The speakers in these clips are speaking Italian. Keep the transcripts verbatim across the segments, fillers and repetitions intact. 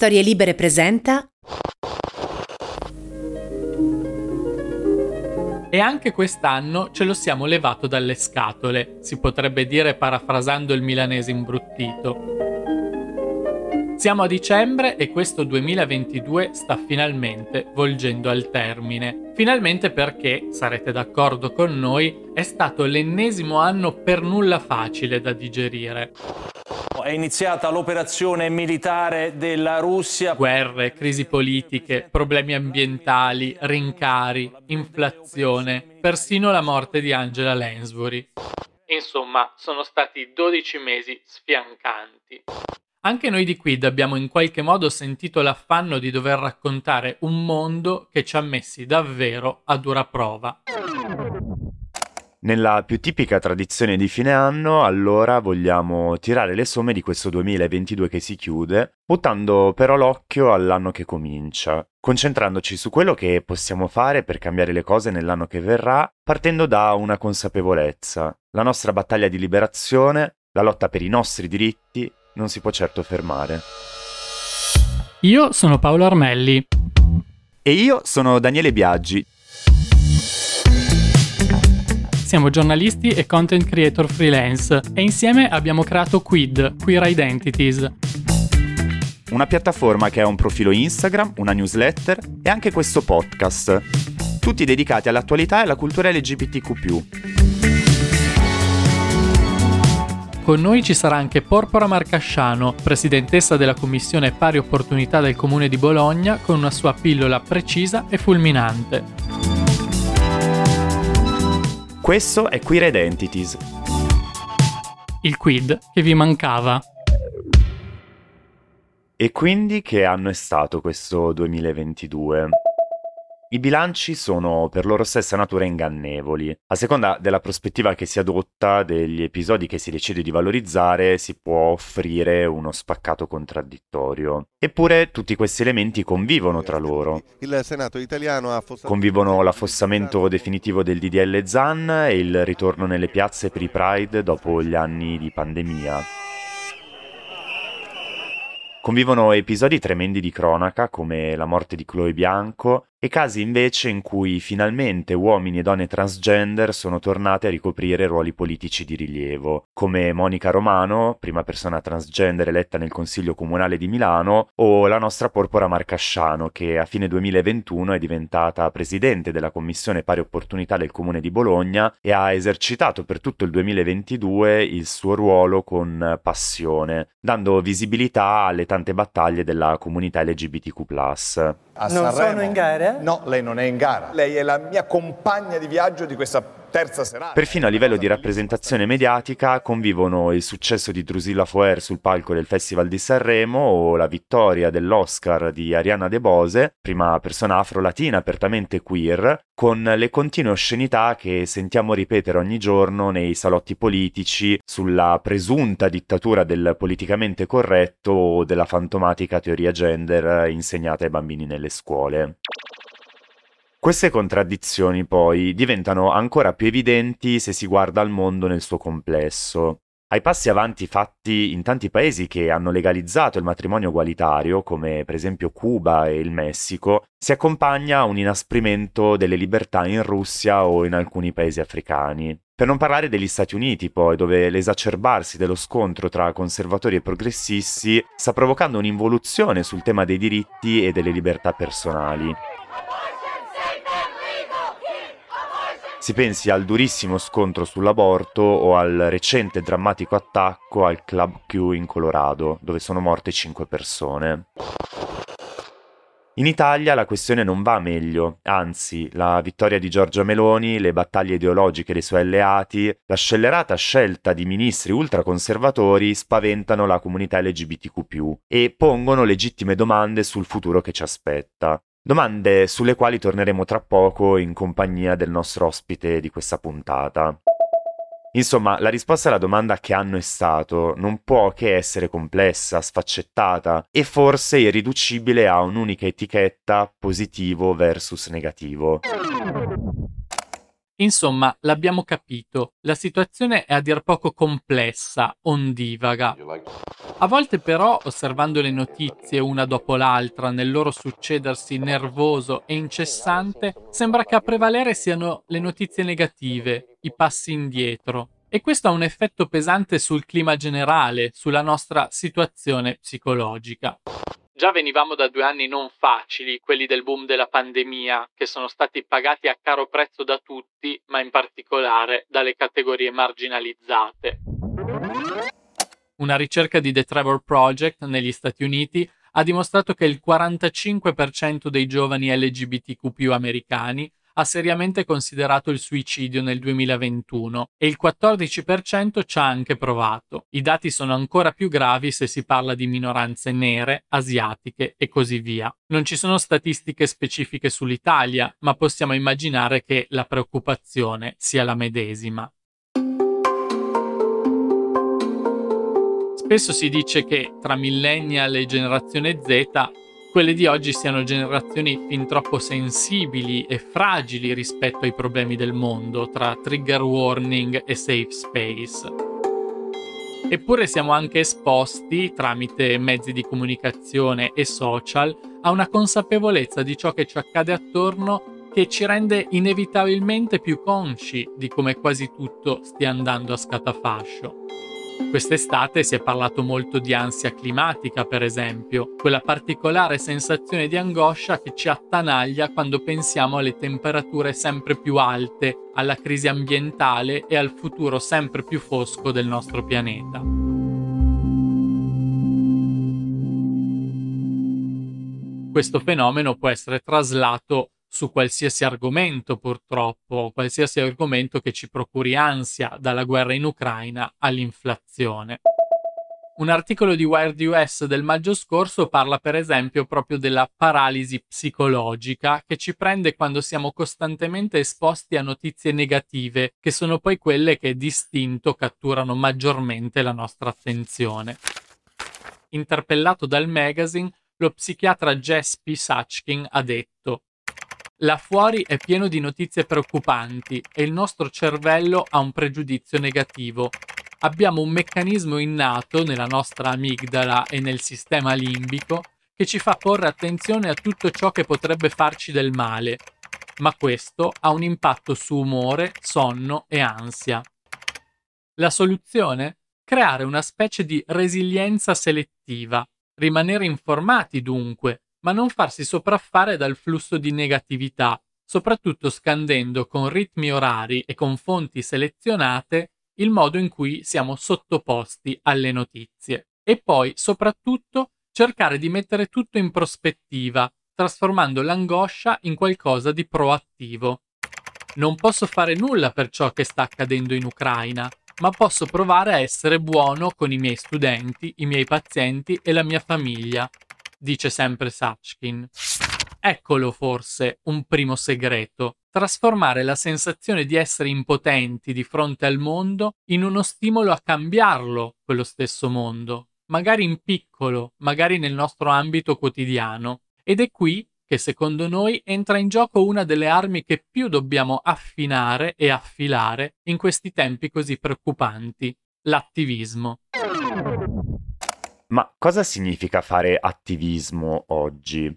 Storie Libere presenta. E anche quest'anno ce lo siamo levato dalle scatole, si potrebbe dire parafrasando il milanese imbruttito. Siamo a dicembre e questo duemilaventidue sta finalmente volgendo al termine. Finalmente perché, sarete d'accordo con noi, è stato l'ennesimo anno per nulla facile da digerire. È iniziata l'operazione militare della Russia. Guerre, crisi politiche, problemi ambientali, rincari, inflazione, persino la morte di Angela Lansbury. Insomma, sono stati dodici mesi sfiancanti. Anche noi di Quid abbiamo in qualche modo sentito l'affanno di dover raccontare un mondo che ci ha messi davvero a dura prova. Nella più tipica tradizione di fine anno, allora vogliamo tirare le somme di questo duemilaventidue che si chiude, buttando però l'occhio all'anno che comincia, concentrandoci su quello che possiamo fare per cambiare le cose nell'anno che verrà, partendo da una consapevolezza. La nostra battaglia di liberazione, la lotta per i nostri diritti, non si può certo fermare. Io sono Paolo Armelli. E io sono Daniele Biaggi. Siamo giornalisti e content creator freelance e insieme abbiamo creato Quid, Queer Identities. Una piattaforma che ha un profilo Instagram, una newsletter e anche questo podcast. Tutti dedicati all'attualità e alla cultura L G B T Q più. Con noi ci sarà anche Porpora Marcasciano, presidentessa della Commissione Pari Opportunità del Comune di Bologna, con una sua pillola precisa e fulminante. Questo è Queer Identities, il Quid che vi mancava. E quindi che anno è stato questo duemilaventidue? I bilanci sono per loro stessa natura ingannevoli. A seconda della prospettiva che si adotta, degli episodi che si decide di valorizzare, si può offrire uno spaccato contraddittorio. Eppure tutti questi elementi convivono tra loro. Il Senato italiano ha affossato... Convivono l'affossamento definitivo del D D L Zan e il ritorno nelle piazze per i Pride dopo gli anni di pandemia. Convivono episodi tremendi di cronaca come la morte di Chloe Bianco e casi invece in cui finalmente uomini e donne transgender sono tornate a ricoprire ruoli politici di rilievo, come Monica Romano, prima persona transgender eletta nel Consiglio Comunale di Milano, o la nostra Porpora Marcasciano, che a fine duemilaventuno è diventata presidente della Commissione Pari Opportunità del Comune di Bologna e ha esercitato per tutto il duemilaventidue il suo ruolo con passione, dando visibilità alle tante battaglie della comunità L G B T Q più. A non Sanremo. Sono in gara? No, lei non è in gara. Lei è la mia compagna di viaggio di questa terza serata. Perfino a livello di rappresentazione mediatica convivono il successo di Drusilla Foer sul palco del Festival di Sanremo o la vittoria dell'Oscar di Ariana De Bose, prima persona afro-latina apertamente queer, con le continue oscenità che sentiamo ripetere ogni giorno nei salotti politici sulla presunta dittatura del politicamente corretto o della fantomatica teoria gender insegnata ai bambini nelle scuole. Queste contraddizioni poi diventano ancora più evidenti se si guarda al mondo nel suo complesso. Ai passi avanti fatti in tanti paesi che hanno legalizzato il matrimonio ugualitario, come per esempio Cuba e il Messico, si accompagna a un inasprimento delle libertà in Russia o in alcuni paesi africani. Per non parlare degli Stati Uniti, poi, dove l'esacerbarsi dello scontro tra conservatori e progressisti sta provocando un'involuzione sul tema dei diritti e delle libertà personali. Si pensi al durissimo scontro sull'aborto o al recente drammatico attacco al Club Q in Colorado, dove sono morte cinque persone. In Italia la questione non va meglio, anzi, la vittoria di Giorgia Meloni, le battaglie ideologiche dei suoi alleati, la scellerata scelta di ministri ultraconservatori spaventano la comunità L G B T Q più e pongono legittime domande sul futuro che ci aspetta. Domande sulle quali torneremo tra poco in compagnia del nostro ospite di questa puntata. Insomma, la risposta alla domanda che anno è stato non può che essere complessa, sfaccettata e forse irriducibile a un'unica etichetta positivo versus negativo. Insomma, l'abbiamo capito, la situazione è a dir poco complessa, ondivaga. A volte però, osservando le notizie una dopo l'altra nel loro succedersi nervoso e incessante, sembra che a prevalere siano le notizie negative, i passi indietro. E questo ha un effetto pesante sul clima generale, sulla nostra situazione psicologica. Già venivamo da due anni non facili, quelli del boom della pandemia, che sono stati pagati a caro prezzo da tutti, ma in particolare dalle categorie marginalizzate. Una ricerca di The Trevor Project negli Stati Uniti ha dimostrato che il quarantacinque per cento dei giovani L G B T Q più americani ha seriamente considerato il suicidio nel duemilaventuno e il quattordici per cento ci ha anche provato. I dati sono ancora più gravi se si parla di minoranze nere, asiatiche e così via. Non ci sono statistiche specifiche sull'Italia, ma possiamo immaginare che la preoccupazione sia la medesima. Spesso si dice che tra millennial e generazione Z quelle di oggi siano generazioni fin troppo sensibili e fragili rispetto ai problemi del mondo, tra trigger warning e safe space. Eppure siamo anche esposti, tramite mezzi di comunicazione e social, a una consapevolezza di ciò che ci accade attorno che ci rende inevitabilmente più consci di come quasi tutto stia andando a scatafascio. Quest'estate si è parlato molto di ansia climatica, per esempio, quella particolare sensazione di angoscia che ci attanaglia quando pensiamo alle temperature sempre più alte, alla crisi ambientale e al futuro sempre più fosco del nostro pianeta. Questo fenomeno può essere traslato su qualsiasi argomento, purtroppo, qualsiasi argomento che ci procuri ansia, dalla guerra in Ucraina all'inflazione. Un articolo di Wired U S del maggio scorso parla per esempio proprio della paralisi psicologica che ci prende quando siamo costantemente esposti a notizie negative, che sono poi quelle che d'istinto catturano maggiormente la nostra attenzione. Interpellato dal magazine, lo psichiatra Jess P. Sachkin ha detto: là fuori è pieno di notizie preoccupanti e il nostro cervello ha un pregiudizio negativo. Abbiamo un meccanismo innato nella nostra amigdala e nel sistema limbico che ci fa porre attenzione a tutto ciò che potrebbe farci del male, ma questo ha un impatto su umore, sonno e ansia. La soluzione? Creare una specie di resilienza selettiva, rimanere informati dunque, ma non farsi sopraffare dal flusso di negatività, soprattutto scandendo con ritmi orari e con fonti selezionate il modo in cui siamo sottoposti alle notizie. E poi, soprattutto, cercare di mettere tutto in prospettiva, trasformando l'angoscia in qualcosa di proattivo. Non posso fare nulla per ciò che sta accadendo in Ucraina, ma posso provare a essere buono con i miei studenti, i miei pazienti e la mia famiglia, dice sempre Sachkin. Eccolo forse un primo segreto: trasformare la sensazione di essere impotenti di fronte al mondo in uno stimolo a cambiarlo, quello stesso mondo, magari in piccolo, magari nel nostro ambito quotidiano. Ed è qui che secondo noi entra in gioco una delle armi che più dobbiamo affinare e affilare in questi tempi così preoccupanti: l'attivismo. Ma cosa significa fare attivismo oggi?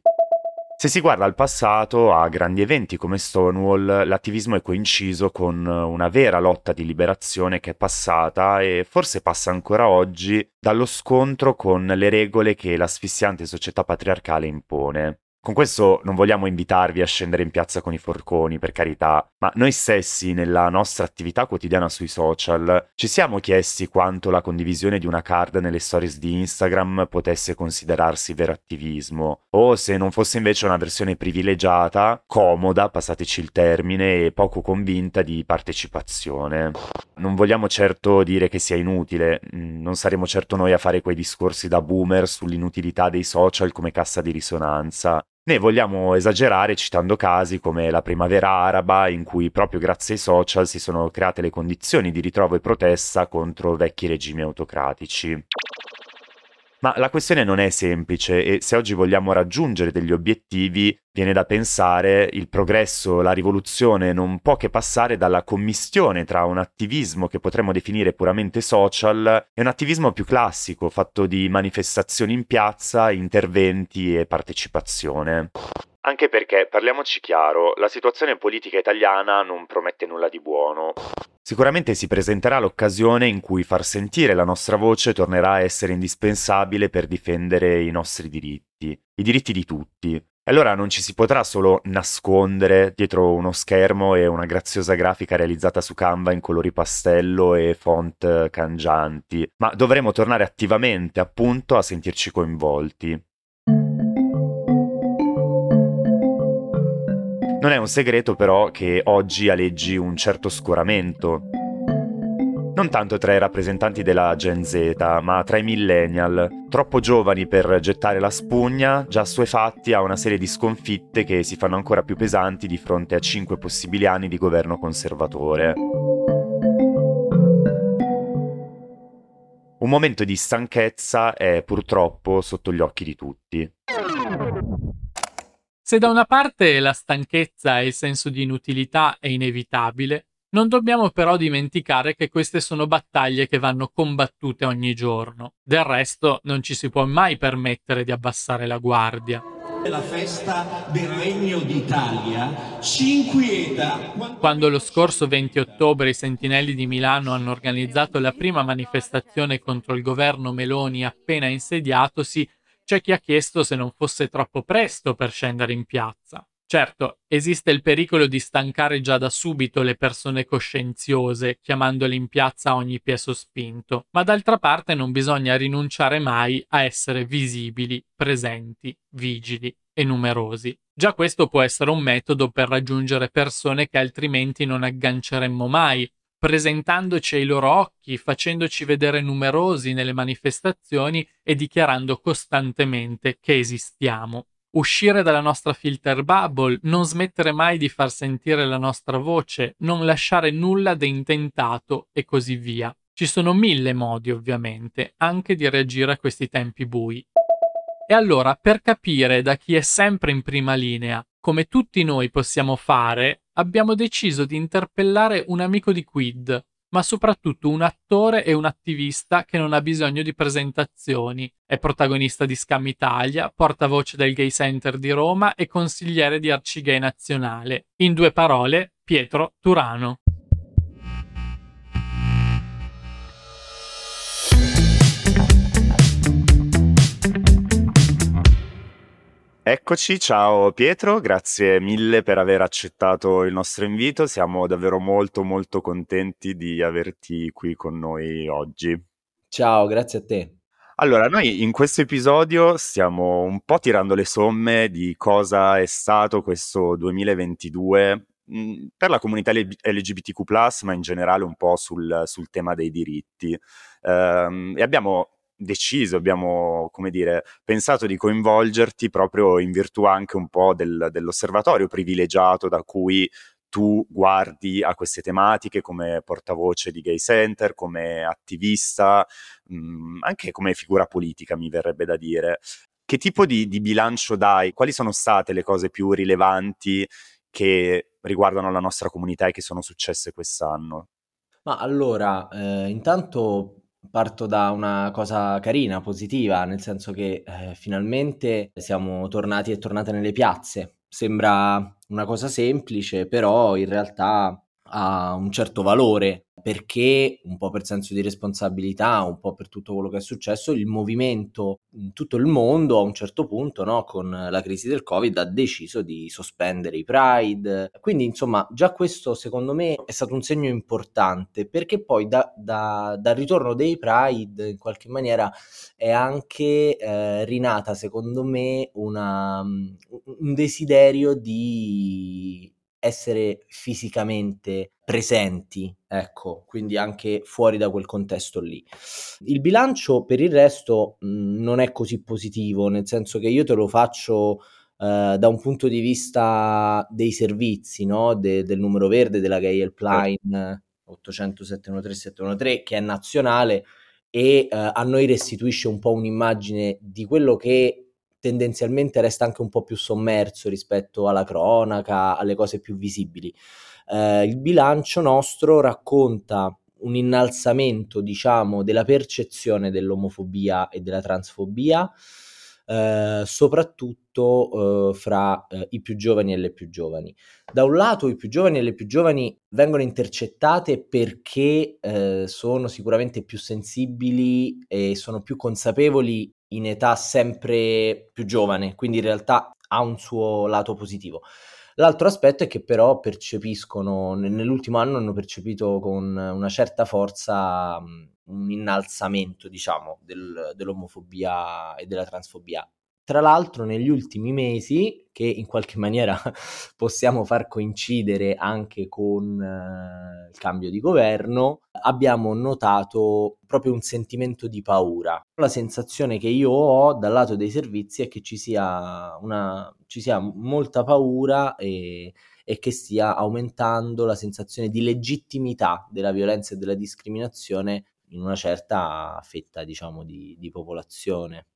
Se si guarda al passato, a grandi eventi come Stonewall, l'attivismo è coinciso con una vera lotta di liberazione che è passata, e forse passa ancora oggi, dallo scontro con le regole che l'asfissiante società patriarcale impone. Con questo non vogliamo invitarvi a scendere in piazza con i forconi, per carità, ma noi stessi, nella nostra attività quotidiana sui social, ci siamo chiesti quanto la condivisione di una card nelle stories di Instagram potesse considerarsi vero attivismo, o se non fosse invece una versione privilegiata, comoda, passateci il termine, e poco convinta di partecipazione. Non vogliamo certo dire che sia inutile, non saremo certo noi a fare quei discorsi da boomer sull'inutilità dei social come cassa di risonanza. Ne vogliamo esagerare citando casi come la primavera araba, in cui proprio grazie ai social si sono create le condizioni di ritrovo e protesta contro vecchi regimi autocratici. Ma la questione non è semplice e se oggi vogliamo raggiungere degli obiettivi viene da pensare il progresso, la rivoluzione non può che passare dalla commistione tra un attivismo che potremmo definire puramente social e un attivismo più classico, fatto di manifestazioni in piazza, interventi e partecipazione. Anche perché, parliamoci chiaro, la situazione politica italiana non promette nulla di buono. Sicuramente si presenterà l'occasione in cui far sentire la nostra voce tornerà a essere indispensabile per difendere i nostri diritti, i diritti di tutti. E allora non ci si potrà solo nascondere dietro uno schermo e una graziosa grafica realizzata su Canva in colori pastello e font cangianti, ma dovremo tornare attivamente, appunto, a sentirci coinvolti. Non è un segreto però che oggi aleggi un certo scoramento, non tanto tra i rappresentanti della Gen Z, ma tra i millennial, troppo giovani per gettare la spugna, già assuefatti a una serie di sconfitte che si fanno ancora più pesanti di fronte a cinque possibili anni di governo conservatore. Un momento di stanchezza è purtroppo sotto gli occhi di tutti. Se da una parte la stanchezza e il senso di inutilità è inevitabile, non dobbiamo però dimenticare che queste sono battaglie che vanno combattute ogni giorno. Del resto non ci si può mai permettere di abbassare la guardia. La festa del Regno d'Italia ci inquieta. Quando lo scorso venti ottobre i Sentinelli di Milano hanno organizzato la prima manifestazione contro il governo Meloni appena insediatosi, c'è chi ha chiesto se non fosse troppo presto per scendere in piazza. Certo, esiste il pericolo di stancare già da subito le persone coscienziose, chiamandole in piazza a ogni piezo spinto, ma d'altra parte non bisogna rinunciare mai a essere visibili, presenti, vigili e numerosi. Già questo può essere un metodo per raggiungere persone che altrimenti non agganceremmo mai, presentandoci ai loro occhi, facendoci vedere numerosi nelle manifestazioni e dichiarando costantemente che esistiamo. Uscire dalla nostra filter bubble, non smettere mai di far sentire la nostra voce, non lasciare nulla de intentato e così via. Ci sono mille modi, ovviamente, anche di reagire a questi tempi bui. E allora, per capire da chi è sempre in prima linea, come tutti noi possiamo fare, abbiamo deciso di interpellare un amico di Quid, ma soprattutto un attore e un attivista che non ha bisogno di presentazioni. È protagonista di Skam Italia, portavoce del Gay Center di Roma e consigliere di Arcigay nazionale. In due parole, Pietro Turano. Eccoci, ciao Pietro, grazie mille per aver accettato il nostro invito, siamo davvero molto molto contenti di averti qui con noi oggi. Ciao, grazie a te. Allora, noi in questo episodio stiamo un po' tirando le somme di cosa è stato questo duemilaventidue per la comunità L G B T Q plus, ma in generale un po' sul, sul tema dei diritti ehm, e abbiamo... deciso, abbiamo, come dire, pensato di coinvolgerti proprio in virtù anche un po' del, dell'osservatorio privilegiato da cui tu guardi a queste tematiche come portavoce di Gay Center, come attivista, mh, anche come figura politica, mi verrebbe da dire. Che tipo di, di bilancio dai? Quali sono state le cose più rilevanti che riguardano la nostra comunità e che sono successe quest'anno? Ma allora, eh, intanto... Parto da una cosa carina, positiva, nel senso che eh, finalmente siamo tornati e tornate nelle piazze. Sembra una cosa semplice, però in realtà ha un certo valore, perché un po' per senso di responsabilità, un po' per tutto quello che è successo, il movimento in tutto il mondo a un certo punto, no, con la crisi del Covid, ha deciso di sospendere i Pride. Quindi insomma già questo secondo me è stato un segno importante, perché poi da, da, dal ritorno dei Pride in qualche maniera è anche eh, rinata secondo me una, un desiderio di... essere fisicamente presenti, ecco, quindi anche fuori da quel contesto lì. Il bilancio per il resto mh, non è così positivo, nel senso che io te lo faccio eh, da un punto di vista dei servizi, no? De- del numero verde della Gay Help Line ottocento settecentotré settecentotré, che è nazionale, e eh, a noi restituisce un po' un'immagine di quello che tendenzialmente resta anche un po' più sommerso rispetto alla cronaca, alle cose più visibili. Eh, il bilancio nostro racconta un innalzamento, diciamo, della percezione dell'omofobia e della transfobia, eh, soprattutto eh, fra eh, i più giovani e le più giovani. Da un lato i più giovani e le più giovani vengono intercettate perché eh, sono sicuramente più sensibili e sono più consapevoli in età sempre più giovane, quindi in realtà ha un suo lato positivo. L'altro aspetto è che però percepiscono, nell'ultimo anno hanno percepito con una certa forza un innalzamento, diciamo, del, dell'omofobia e della transfobia. Tra l'altro negli ultimi mesi, che in qualche maniera possiamo far coincidere anche con eh, il cambio di governo, abbiamo notato proprio un sentimento di paura. La sensazione che io ho dal lato dei servizi è che ci sia, una, ci sia molta paura e, e che stia aumentando la sensazione di legittimità della violenza e della discriminazione in una certa fetta, diciamo, di, di popolazione.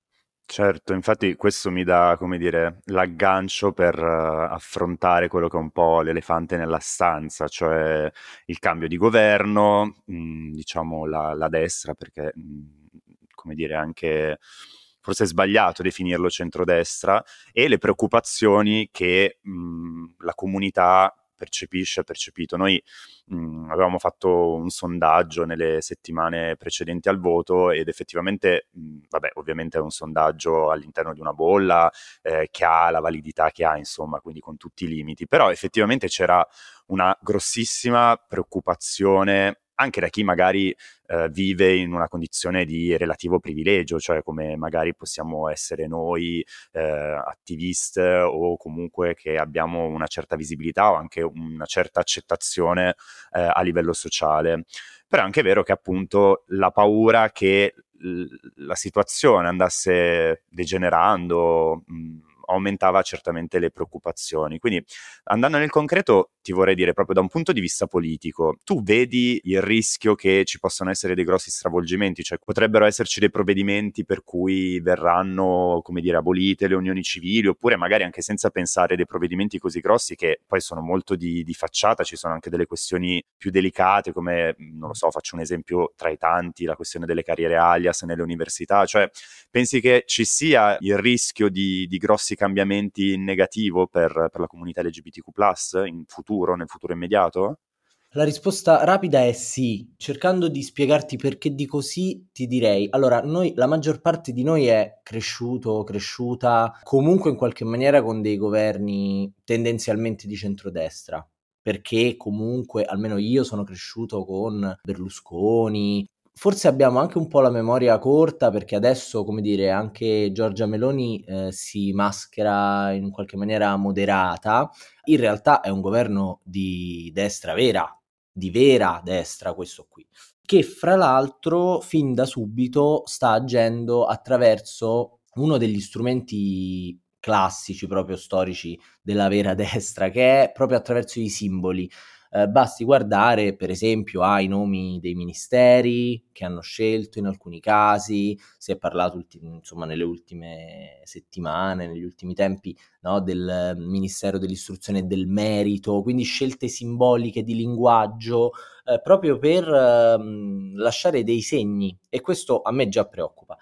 Certo, infatti questo mi dà, come dire, l'aggancio per uh, affrontare quello che è un po' l'elefante nella stanza, cioè il cambio di governo, mh, diciamo la, la destra, perché mh, come dire anche forse è sbagliato definirlo centrodestra, e le preoccupazioni che mh, la comunità percepisce, ha percepito. Noi mh, avevamo fatto un sondaggio nelle settimane precedenti al voto ed effettivamente, mh, vabbè, ovviamente è un sondaggio all'interno di una bolla eh, che ha la validità che ha, insomma, quindi con tutti i limiti, però effettivamente c'era una grossissima preoccupazione anche da chi magari eh, vive in una condizione di relativo privilegio, cioè come magari possiamo essere noi eh, attiviste o comunque che abbiamo una certa visibilità o anche una certa accettazione eh, a livello sociale. Però è anche vero che appunto la paura che l- la situazione andasse degenerando mh, aumentava certamente le preoccupazioni. Quindi, andando nel concreto, ti vorrei dire proprio da un punto di vista politico, tu vedi il rischio che ci possano essere dei grossi stravolgimenti, cioè potrebbero esserci dei provvedimenti per cui verranno, come dire, abolite le unioni civili, oppure magari anche senza pensare dei provvedimenti così grossi che poi sono molto di, di facciata, ci sono anche delle questioni più delicate come, non lo so, faccio un esempio tra i tanti, la questione delle carriere alias nelle università, cioè pensi che ci sia il rischio di, di grossi cambiamenti in negativo per, per la comunità L G B T Q plus in futuro, nel futuro immediato? La risposta rapida è sì. Cercando di spiegarti perché dico sì, ti direi, allora, noi, la maggior parte di noi è cresciuto, cresciuta comunque in qualche maniera con dei governi tendenzialmente di centrodestra, perché comunque, almeno io sono cresciuto con Berlusconi. Forse abbiamo anche un po' la memoria corta, perché adesso, come dire, anche Giorgia Meloni eh, si maschera in qualche maniera moderata. In realtà è un governo di destra vera, di vera destra questo qui, che fra l'altro fin da subito sta agendo attraverso uno degli strumenti classici, proprio storici, della vera destra, che è proprio attraverso i simboli. Eh, basti guardare per esempio ai nomi dei ministeri che hanno scelto in alcuni casi, si è parlato ulti- insomma nelle ultime settimane, negli ultimi tempi, no, del Ministero dell'Istruzione e del Merito, quindi scelte simboliche di linguaggio eh, proprio per eh, lasciare dei segni, e questo a me già preoccupa.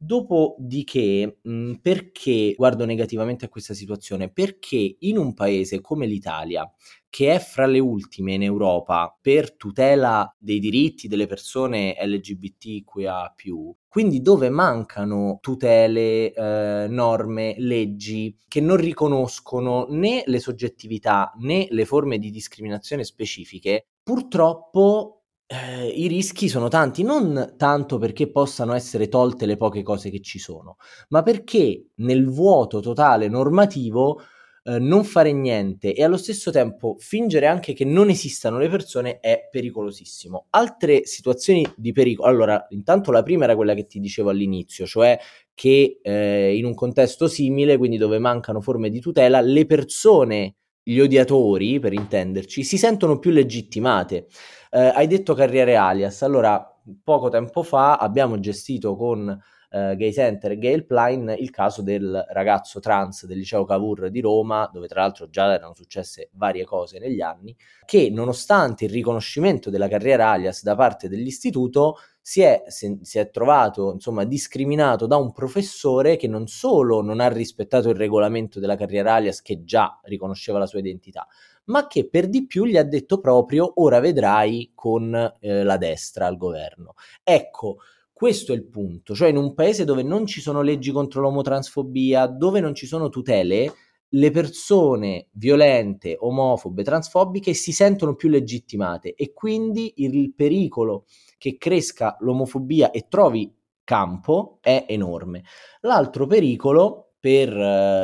Dopodiché, mh, perché guardo negativamente a questa situazione? Perché in un paese come l'Italia, che è fra le ultime in Europa per tutela dei diritti delle persone L G B T Q I A più, quindi dove mancano tutele, eh, norme, leggi che non riconoscono né le soggettività né le forme di discriminazione specifiche, purtroppo Eh, i rischi sono tanti, non tanto perché possano essere tolte le poche cose che ci sono, ma perché nel vuoto totale normativo eh, non fare niente e allo stesso tempo fingere anche che non esistano le persone è pericolosissimo. Altre situazioni di pericolo, allora, intanto la prima era quella che ti dicevo all'inizio, cioè che eh, in un contesto simile, quindi dove mancano forme di tutela, le persone, gli odiatori, per intenderci, si sentono più legittimate. Eh, hai detto carriere alias, allora poco tempo fa abbiamo gestito con eh, Gay Center e Gay Help Line il caso del ragazzo trans del liceo Cavour di Roma, dove tra l'altro già erano successe varie cose negli anni, che nonostante il riconoscimento della carriera alias da parte dell'istituto si è, si, si è trovato insomma discriminato da un professore che non solo non ha rispettato il regolamento della carriera alias che già riconosceva la sua identità, ma che per di più gli ha detto proprio ora vedrai con eh, la destra al governo. Ecco, questo è il punto, cioè in un paese dove non ci sono leggi contro l'omotransfobia, dove non ci sono tutele, le persone violente, omofobe, transfobiche si sentono più legittimate e quindi il pericolo che cresca l'omofobia e trovi campo è enorme. L'altro pericolo... Per,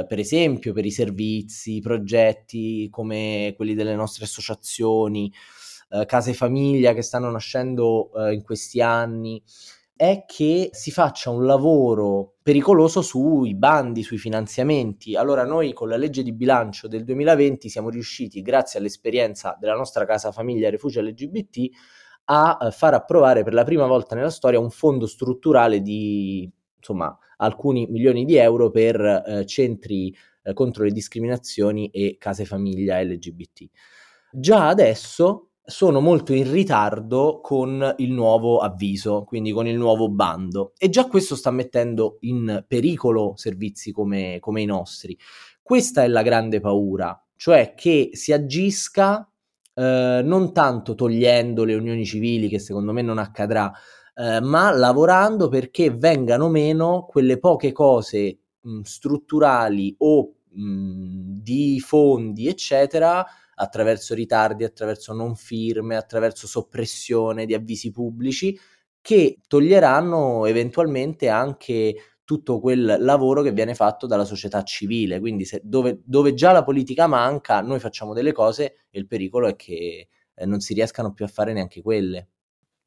per esempio per i servizi, progetti come quelli delle nostre associazioni, eh, case famiglia che stanno nascendo eh, in questi anni, è che si faccia un lavoro pericoloso sui bandi, sui finanziamenti. Allora noi con la legge di bilancio del duemilaventi siamo riusciti, grazie all'esperienza della nostra casa famiglia Refugio L G B T, a eh, far approvare per la prima volta nella storia un fondo strutturale di... insomma alcuni milioni di euro per eh, centri eh, contro le discriminazioni e case famiglia L G B T. Già adesso sono molto in ritardo con il nuovo avviso, quindi con il nuovo bando, e già questo sta mettendo in pericolo servizi come, come i nostri. Questa è la grande paura, cioè che si agisca eh, non tanto togliendo le unioni civili, che secondo me non accadrà, Uh, ma lavorando perché vengano meno quelle poche cose mh, strutturali o mh, di fondi eccetera, attraverso ritardi, attraverso non firme, attraverso soppressione di avvisi pubblici, che toglieranno eventualmente anche tutto quel lavoro che viene fatto dalla società civile. Quindi se, dove, dove già la politica manca, noi facciamo delle cose e il pericolo è che eh, non si riescano più a fare neanche quelle.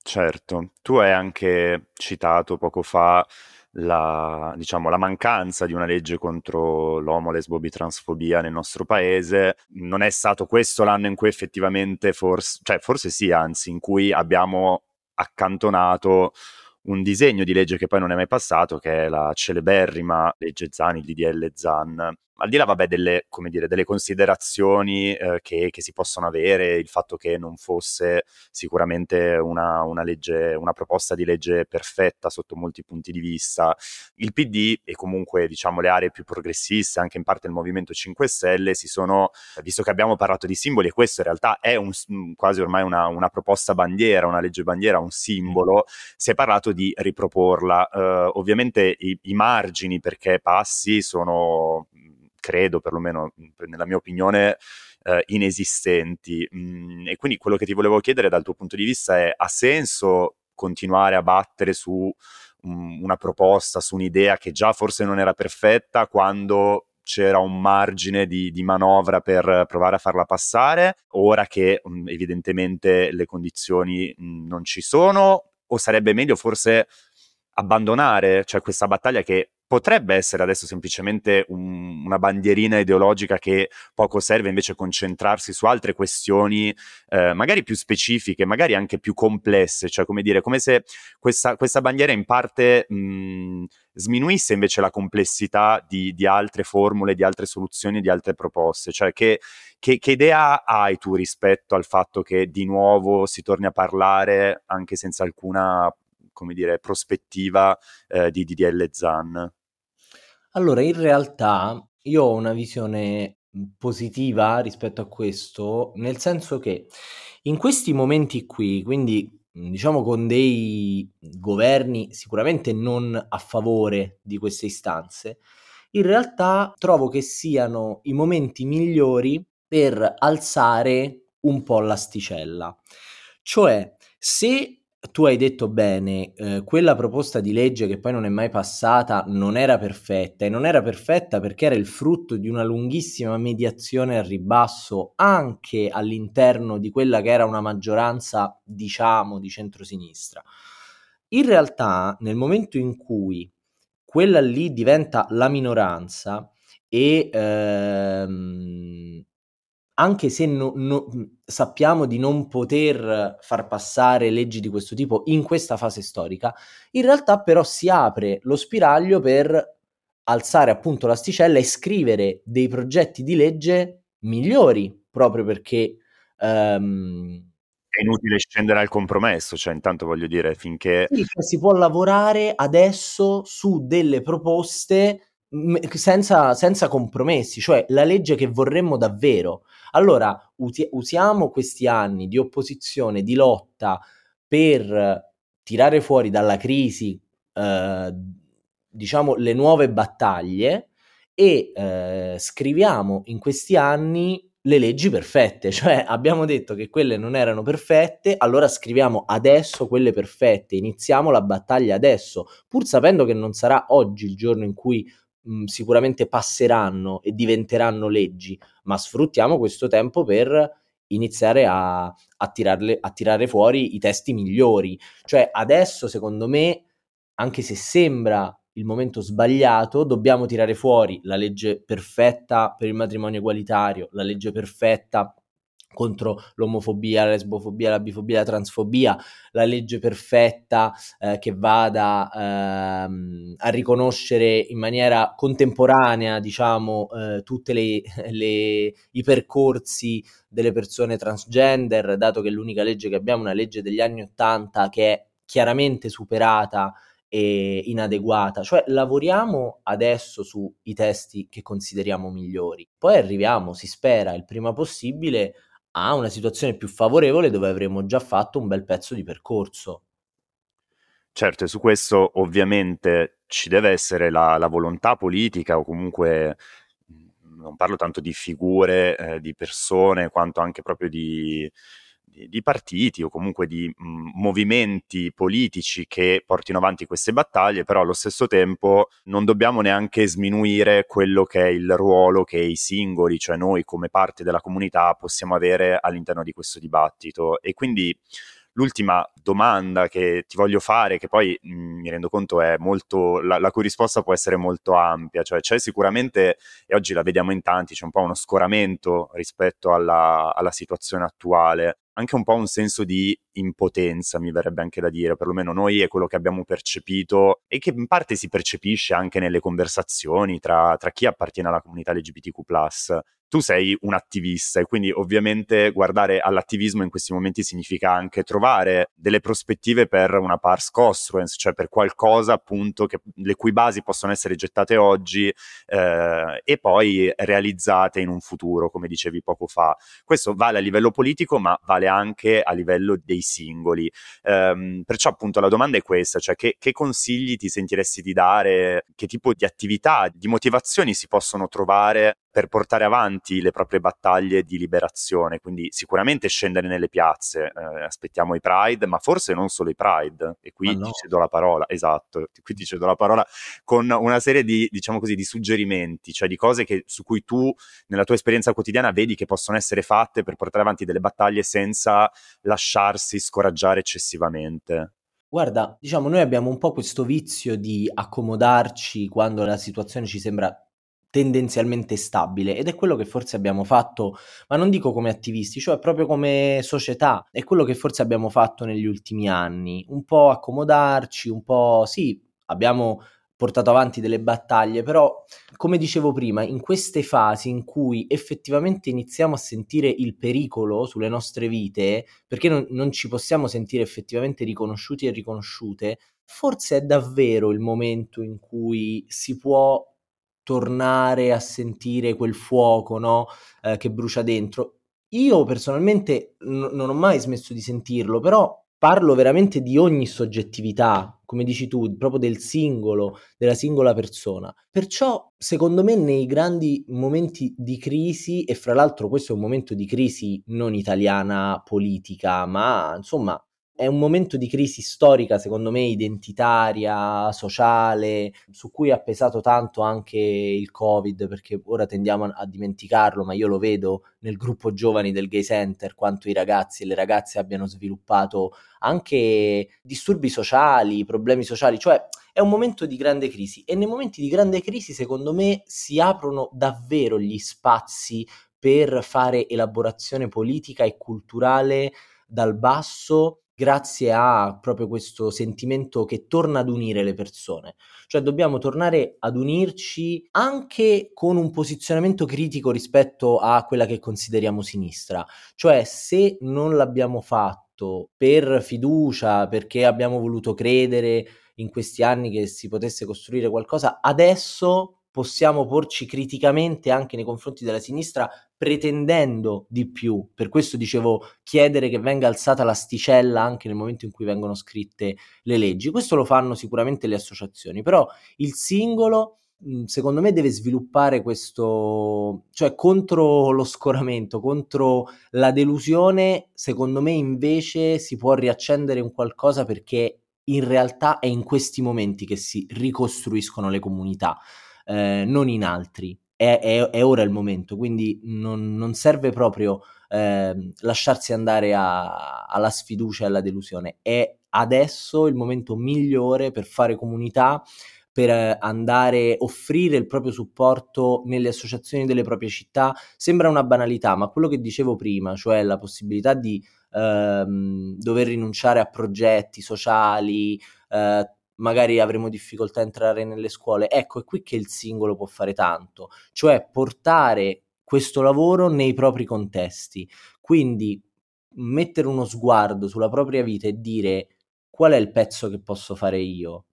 Certo, tu hai anche citato poco fa la, diciamo, la mancanza di una legge contro l'omo, lesbo, bitransfobia nel nostro paese. Non è stato questo l'anno in cui effettivamente, forse, cioè forse sì, anzi, in cui abbiamo accantonato un disegno di legge che poi non è mai passato, che è la celeberrima legge Zan, il D D L Zan. Al di là, vabbè, delle, come dire, delle considerazioni eh, che, che si possono avere, il fatto che non fosse sicuramente una, una, legge, una proposta di legge perfetta sotto molti punti di vista, il P D e comunque diciamo le aree più progressiste, anche in parte il Movimento cinque Stelle, si sono, visto che abbiamo parlato di simboli, e questo in realtà è un, quasi ormai una, una proposta bandiera, una legge bandiera, un simbolo, si è parlato di riproporla. Uh, ovviamente i, i margini perché passi sono... credo, perlomeno nella mia opinione, eh, inesistenti. Mm, e quindi quello che ti volevo chiedere dal tuo punto di vista è: ha senso continuare a battere su um, una proposta, su un'idea che già forse non era perfetta, quando c'era un margine di, di manovra per provare a farla passare, ora che um, evidentemente le condizioni mh, non ci sono? O sarebbe meglio forse abbandonare, cioè, questa battaglia che potrebbe essere adesso semplicemente un, una bandierina ideologica che poco serve, invece concentrarsi su altre questioni eh, magari più specifiche, magari anche più complesse, cioè come dire, come se questa, questa bandiera in parte mh, sminuisse invece la complessità di, di altre formule, di altre soluzioni, di altre proposte. Cioè che, che, che idea hai tu rispetto al fatto che di nuovo si torni a parlare anche senza alcuna, come dire, prospettiva eh, di D D L Zan? Allora, in realtà io ho una visione positiva rispetto a questo, nel senso che in questi momenti qui, quindi diciamo con dei governi sicuramente non a favore di queste istanze, in realtà trovo che siano i momenti migliori per alzare un po' l'asticella. Cioè, se tu hai detto bene, eh, quella proposta di legge che poi non è mai passata non era perfetta, e non era perfetta perché era il frutto di una lunghissima mediazione al ribasso anche all'interno di quella che era una maggioranza, diciamo, di centrosinistra. In realtà, nel momento in cui quella lì diventa la minoranza e ehm, anche se no, no, sappiamo di non poter far passare leggi di questo tipo in questa fase storica, in realtà però si apre lo spiraglio per alzare appunto l'asticella e scrivere dei progetti di legge migliori, proprio perché um, è inutile scendere al compromesso, cioè intanto voglio dire finché... Si può lavorare adesso su delle proposte senza, senza compromessi, cioè la legge che vorremmo davvero. Allora uti- usiamo questi anni di opposizione, di lotta per tirare fuori dalla crisi eh, diciamo le nuove battaglie e eh, scriviamo in questi anni le leggi perfette, cioè abbiamo detto che quelle non erano perfette, allora scriviamo adesso quelle perfette, iniziamo la battaglia adesso, pur sapendo che non sarà oggi il giorno in cui mh, sicuramente passeranno e diventeranno leggi, ma sfruttiamo questo tempo per iniziare a, a, tirarle, a tirare fuori i testi migliori. Cioè adesso, secondo me, anche se sembra il momento sbagliato, dobbiamo tirare fuori la legge perfetta per il matrimonio egualitario, la legge perfetta contro l'omofobia, la lesbofobia, la bifobia, la transfobia, la legge perfetta eh, che vada ehm, a riconoscere in maniera contemporanea, diciamo, eh, tutte le, le, i percorsi delle persone transgender, dato che l'unica legge che abbiamo è una legge degli anni ottanta che è chiaramente superata e inadeguata. Cioè lavoriamo adesso sui testi che consideriamo migliori, poi arriviamo, si spera il prima possibile, a una situazione più favorevole dove avremo già fatto un bel pezzo di percorso. Certo, e su questo ovviamente ci deve essere la, la volontà politica, o comunque non parlo tanto di figure, eh, di persone, quanto anche proprio di di partiti o comunque di mh, movimenti politici che portino avanti queste battaglie, però allo stesso tempo non dobbiamo neanche sminuire quello che è il ruolo che i singoli, cioè noi come parte della comunità, possiamo avere all'interno di questo dibattito. E quindi l'ultima domanda che ti voglio fare, che poi mh, mi rendo conto è molto, la, la cui risposta può essere molto ampia, cioè c'è sicuramente, e oggi la vediamo in tanti, c'è un po' uno scoramento rispetto alla, alla situazione attuale, anche un po' un senso di impotenza, mi verrebbe anche da dire, perlomeno noi è quello che abbiamo percepito e che in parte si percepisce anche nelle conversazioni tra, tra chi appartiene alla comunità L G B T Q plus. Tu sei un attivista e quindi ovviamente guardare all'attivismo in questi momenti significa anche trovare delle prospettive per una pars construens, cioè per qualcosa appunto che, le cui basi possono essere gettate oggi eh, e poi realizzate in un futuro, come dicevi poco fa. Questo vale a livello politico, ma vale anche a livello dei singoli, um, perciò appunto la domanda è questa, cioè che, che consigli ti sentiresti di dare, che tipo di attività, di motivazioni si possono trovare per portare avanti le proprie battaglie di liberazione? Quindi sicuramente scendere nelle piazze, eh, aspettiamo i Pride, ma forse non solo i Pride, e qui no. ti cedo la parola, esatto, qui ti cedo la parola con una serie di, diciamo così, di suggerimenti, cioè di cose che, su cui tu nella tua esperienza quotidiana vedi che possono essere fatte per portare avanti delle battaglie senza lasciarsi scoraggiare eccessivamente. Guarda, diciamo, noi abbiamo un po' questo vizio di accomodarci quando la situazione ci sembra tendenzialmente stabile, ed è quello che forse abbiamo fatto, ma non dico come attivisti, cioè proprio come società, è quello che forse abbiamo fatto negli ultimi anni, un po' accomodarci, un po' sì, abbiamo portato avanti delle battaglie, però come dicevo prima, in queste fasi in cui effettivamente iniziamo a sentire il pericolo sulle nostre vite, perché non, non ci possiamo sentire effettivamente riconosciuti e riconosciute, forse è davvero il momento in cui si può tornare a sentire quel fuoco, no? Eh, che brucia dentro. Io personalmente n- non ho mai smesso di sentirlo, però parlo veramente di ogni soggettività, come dici tu, proprio del singolo, della singola persona. Perciò, secondo me, nei grandi momenti di crisi, e fra l'altro questo è un momento di crisi non italiana politica, ma insomma è un momento di crisi storica, secondo me, identitaria, sociale, su cui ha pesato tanto anche il Covid, perché ora tendiamo a dimenticarlo, ma io lo vedo nel gruppo giovani del Gay Center, quanto i ragazzi e le ragazze abbiano sviluppato anche disturbi sociali, problemi sociali, cioè è un momento di grande crisi, e nei momenti di grande crisi, secondo me, si aprono davvero gli spazi per fare elaborazione politica e culturale dal basso, grazie a proprio questo sentimento che torna ad unire le persone. Cioè dobbiamo tornare ad unirci anche con un posizionamento critico rispetto a quella che consideriamo sinistra. Cioè se non l'abbiamo fatto per fiducia, perché abbiamo voluto credere in questi anni che si potesse costruire qualcosa, adesso possiamo porci criticamente anche nei confronti della sinistra, pretendendo di più. Per questo dicevo, chiedere che venga alzata l'asticella anche nel momento in cui vengono scritte le leggi. Questo lo fanno sicuramente le associazioni, però il singolo secondo me deve sviluppare questo, cioè contro lo scoramento, contro la delusione, secondo me invece si può riaccendere un qualcosa, perché in realtà è in questi momenti che si ricostruiscono le comunità, eh, non in altri. È, è, è ora il momento, quindi non, non serve proprio eh, lasciarsi andare a, alla sfiducia e alla delusione. È adesso il momento migliore per fare comunità, per andare, offrire il proprio supporto nelle associazioni delle proprie città. Sembra una banalità, ma quello che dicevo prima, cioè la possibilità di ehm, dover rinunciare a progetti sociali, eh, magari avremo difficoltà a entrare nelle scuole. Ecco, è qui che il singolo può fare tanto, cioè portare questo lavoro nei propri contesti, quindi mettere uno sguardo sulla propria vita e dire qual è il pezzo che posso fare io.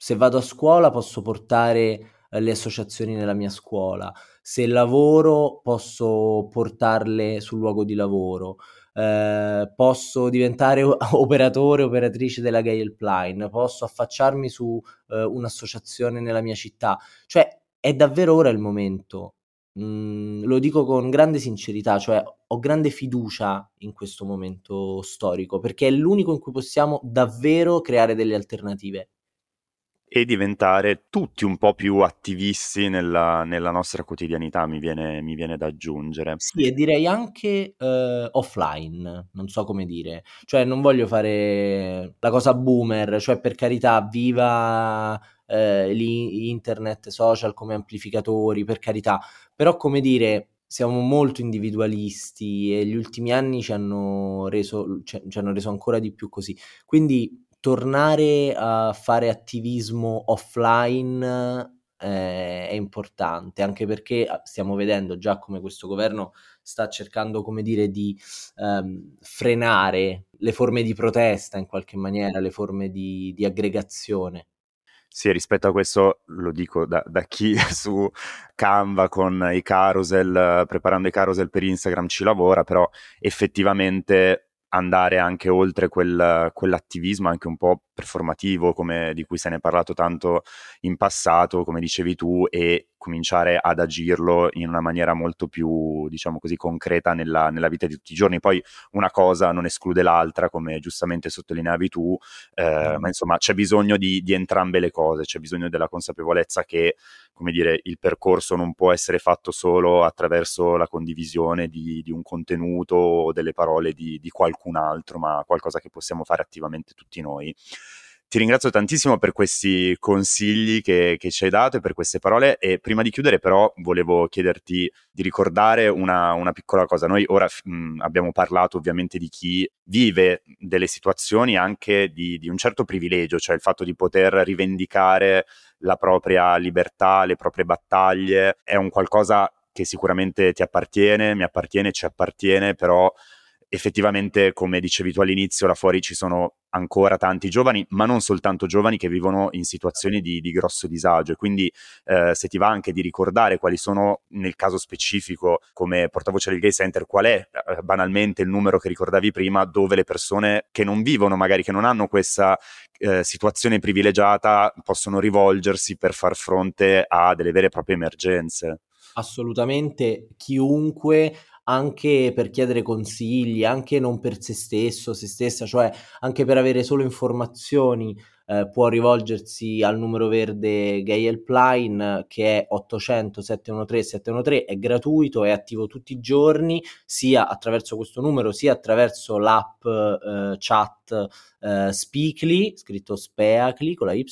Se vado a scuola posso portare le associazioni nella mia scuola, se lavoro posso portarle sul luogo di lavoro, eh, posso diventare operatore, operatrice della Gay Help Line, posso affacciarmi su eh, un'associazione nella mia città. Cioè è davvero ora il momento, mm, lo dico con grande sincerità, cioè ho grande fiducia in questo momento storico, perché è l'unico in cui possiamo davvero creare delle alternative e diventare tutti un po' più attivisti nella, nella nostra quotidianità, mi viene, mi viene da aggiungere. Sì, e direi anche eh, offline, non so come dire. Cioè non voglio fare la cosa boomer, cioè per carità, viva eh, l'internet, social come amplificatori, per carità. Però come dire, siamo molto individualisti e gli ultimi anni ci hanno reso, ci, ci hanno reso ancora di più così. Quindi tornare a fare attivismo offline eh, è importante, anche perché stiamo vedendo già come questo governo sta cercando, come dire, di ehm, frenare le forme di protesta in qualche maniera, le forme di, di aggregazione. Sì, rispetto a questo lo dico da, da chi su Canva con i carousel, preparando i carousel per Instagram ci lavora, però effettivamente andare anche oltre quel, quell'attivismo anche un po' performativo, come di cui se ne è parlato tanto in passato, come dicevi tu, e cominciare ad agirlo in una maniera molto più, diciamo così, concreta nella, nella vita di tutti i giorni. Poi una cosa non esclude l'altra, come giustamente sottolineavi tu, eh, mm. ma insomma c'è bisogno di, di entrambe le cose, c'è bisogno della consapevolezza che, come dire, il percorso non può essere fatto solo attraverso la condivisione di, di un contenuto o delle parole di, di qualcun altro, ma qualcosa che possiamo fare attivamente tutti noi. Ti ringrazio tantissimo per questi consigli che, che ci hai dato e per queste parole, e prima di chiudere però volevo chiederti di ricordare una, una piccola cosa. Noi ora mh, abbiamo parlato ovviamente di chi vive delle situazioni anche di, di un certo privilegio, cioè il fatto di poter rivendicare la propria libertà, le proprie battaglie, è un qualcosa che sicuramente ti appartiene, mi appartiene, ci appartiene, però effettivamente, come dicevi tu all'inizio, là fuori ci sono ancora tanti giovani, ma non soltanto giovani, che vivono in situazioni di, di grosso disagio, e quindi eh, se ti va anche di ricordare quali sono, nel caso specifico come portavoce del Gay Center, qual è eh, banalmente il numero che ricordavi prima, dove le persone che non vivono, magari che non hanno questa eh, situazione privilegiata, possono rivolgersi per far fronte a delle vere e proprie emergenze. Assolutamente, chiunque, anche per chiedere consigli, anche non per se stesso, se stessa, cioè anche per avere solo informazioni, eh, può rivolgersi al numero verde Gay Helpline, che è ottocento settecentotredici settecentotredici, è gratuito, è attivo tutti i giorni, sia attraverso questo numero, sia attraverso l'app eh, chat eh, Speakly, scritto Speakly con la Y,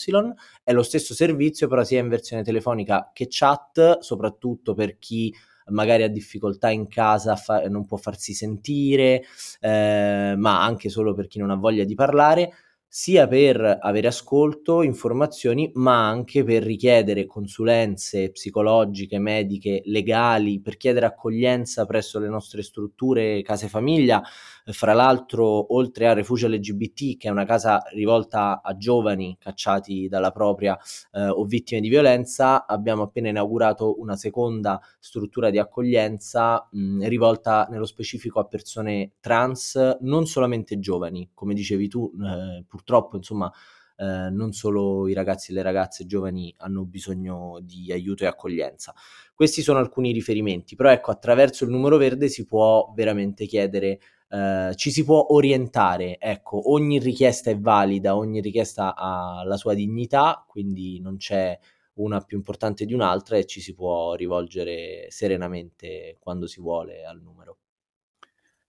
è lo stesso servizio però sia in versione telefonica che chat, soprattutto per chi magari ha difficoltà in casa, fa- non può farsi sentire, eh, ma anche solo per chi non ha voglia di parlare, sia per avere ascolto, informazioni, ma anche per richiedere consulenze psicologiche, mediche, legali, per chiedere accoglienza presso le nostre strutture case famiglia. Fra l'altro, oltre a Refugio L G B T, che è una casa rivolta a giovani cacciati dalla propria eh, o vittime di violenza, abbiamo appena inaugurato una seconda struttura di accoglienza mh, rivolta nello specifico a persone trans, non solamente giovani, come dicevi tu, eh, purtroppo Purtroppo, insomma, eh, non solo i ragazzi e le ragazze giovani hanno bisogno di aiuto e accoglienza. Questi sono alcuni riferimenti, però ecco, attraverso il numero verde si può veramente chiedere, eh, ci si può orientare, ecco, ogni richiesta è valida, ogni richiesta ha la sua dignità, quindi non c'è una più importante di un'altra e ci si può rivolgere serenamente quando si vuole al numero.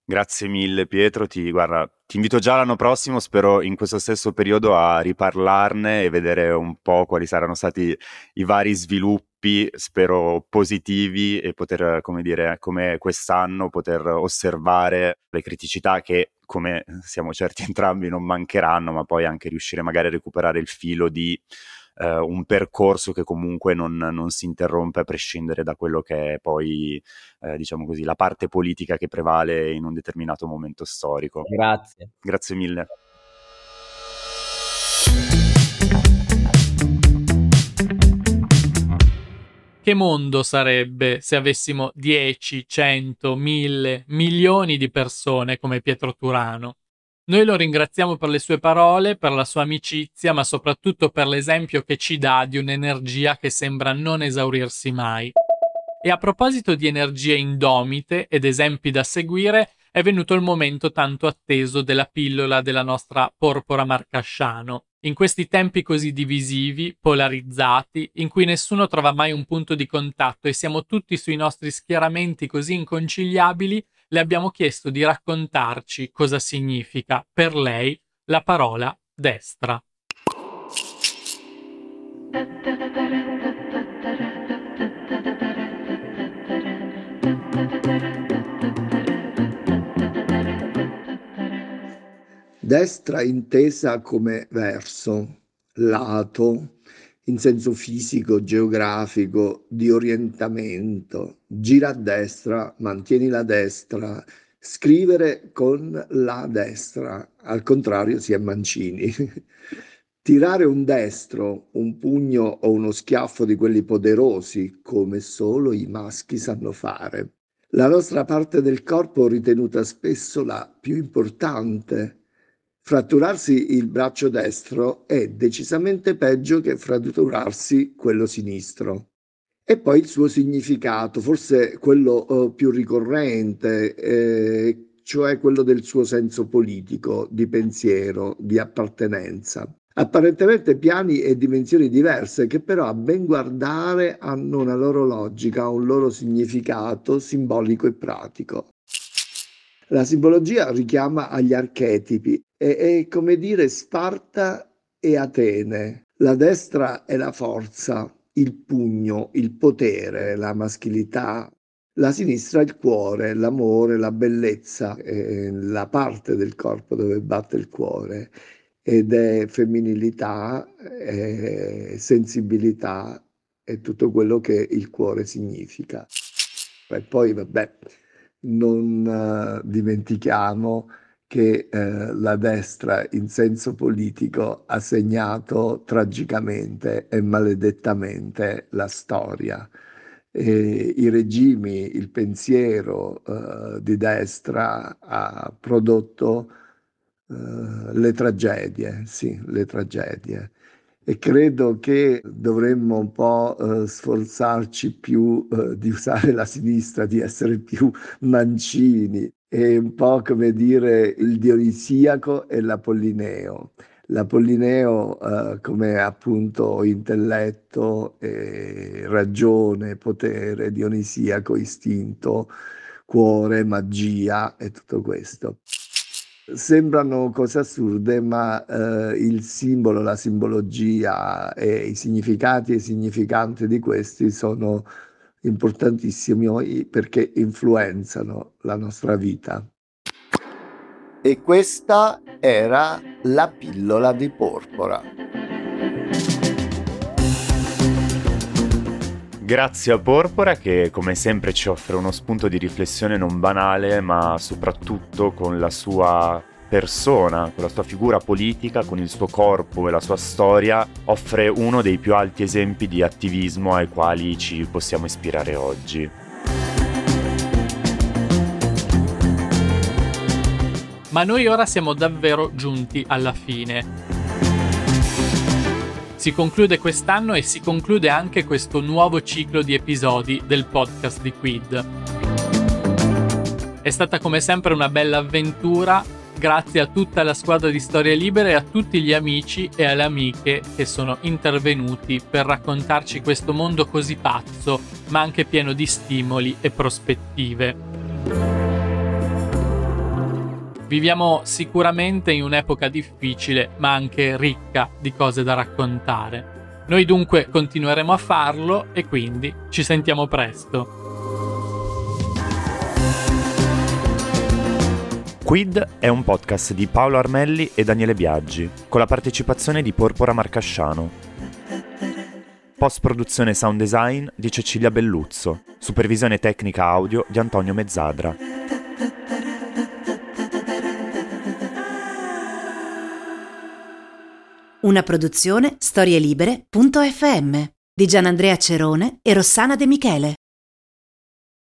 Grazie mille Pietro, ti, guarda, ti invito già l'anno prossimo, spero in questo stesso periodo, a riparlarne e vedere un po' quali saranno stati i vari sviluppi, spero positivi, e poter, come dire, come quest'anno, poter osservare le criticità che, come siamo certi entrambi, non mancheranno, ma poi anche riuscire magari a recuperare il filo di Uh, un percorso che comunque non, non si interrompe a prescindere da quello che è poi, eh, diciamo così, la parte politica che prevale in un determinato momento storico. Grazie. Grazie mille. Che mondo sarebbe se avessimo dieci, cento, mille, milioni di persone come Pietro Turano? Noi lo ringraziamo per le sue parole, per la sua amicizia, ma soprattutto per l'esempio che ci dà di un'energia che sembra non esaurirsi mai. E a proposito di energie indomite ed esempi da seguire, è venuto il momento tanto atteso della pillola della nostra Porpora Marcasciano. In questi tempi così divisivi, polarizzati, in cui nessuno trova mai un punto di contatto e siamo tutti sui nostri schieramenti così inconciliabili, le abbiamo chiesto di raccontarci cosa significa per lei la parola destra. Destra intesa come verso, lato, in senso fisico, geografico, di orientamento, gira a destra, mantieni la destra, scrivere con la destra, al contrario si è mancini. Tirare un destro, un pugno o uno schiaffo di quelli poderosi, come solo i maschi sanno fare. La nostra parte del corpo ritenuta spesso la più importante. Fratturarsi il braccio destro è decisamente peggio che fratturarsi quello sinistro. E poi il suo significato, forse quello eh, più ricorrente, eh, cioè quello del suo senso politico, di pensiero, di appartenenza. Apparentemente piani e dimensioni diverse che però a ben guardare hanno una loro logica, un loro significato simbolico e pratico. La simbologia richiama agli archetipi e, e come dire, Sparta e Atene. La destra è la forza, il pugno, il potere, la maschilità. La sinistra è il cuore, l'amore, la bellezza, eh, la parte del corpo dove batte il cuore. Ed è femminilità, eh, sensibilità e tutto quello che il cuore significa. E poi, vabbè, non uh, dimentichiamo che eh, la destra in senso politico ha segnato tragicamente e maledettamente la storia. E i regimi, il pensiero eh, di destra ha prodotto eh, le tragedie, sì, le tragedie. E credo che dovremmo un po' eh, sforzarci più eh, di usare la sinistra, di essere più mancini. È un po' come dire il dionisiaco e l'apollineo. L'apollineo eh, come appunto intelletto, eh, ragione, potere, dionisiaco, istinto, cuore, magia e tutto questo. Sembrano cose assurde, ma eh, il simbolo, la simbologia e i significati e i significanti di questi sono importantissimi perché influenzano la nostra vita. E questa era la pillola di Porpora. Grazie a Porpora che come sempre ci offre uno spunto di riflessione non banale, ma soprattutto con la sua persona, con la sua figura politica, con il suo corpo e la sua storia, offre uno dei più alti esempi di attivismo ai quali ci possiamo ispirare oggi. Ma noi ora siamo davvero giunti alla fine. Si conclude quest'anno e si conclude anche questo nuovo ciclo di episodi del podcast di Quid. È stata come sempre una bella avventura. Grazie a tutta la squadra di Storie Libere e a tutti gli amici e alle amiche che sono intervenuti per raccontarci questo mondo così pazzo, ma anche pieno di stimoli e prospettive. Viviamo sicuramente in un'epoca difficile, ma anche ricca di cose da raccontare. Noi dunque continueremo a farlo e quindi ci sentiamo presto. Quid è un podcast di Paolo Armelli e Daniele Biaggi, con la partecipazione di Porpora Marcasciano. Post-produzione sound design di Cecilia Belluzzo, supervisione tecnica audio di Antonio Mezzadra. Una produzione storielibere punto effe emme di Gianandrea Cerone e Rossana De Michele.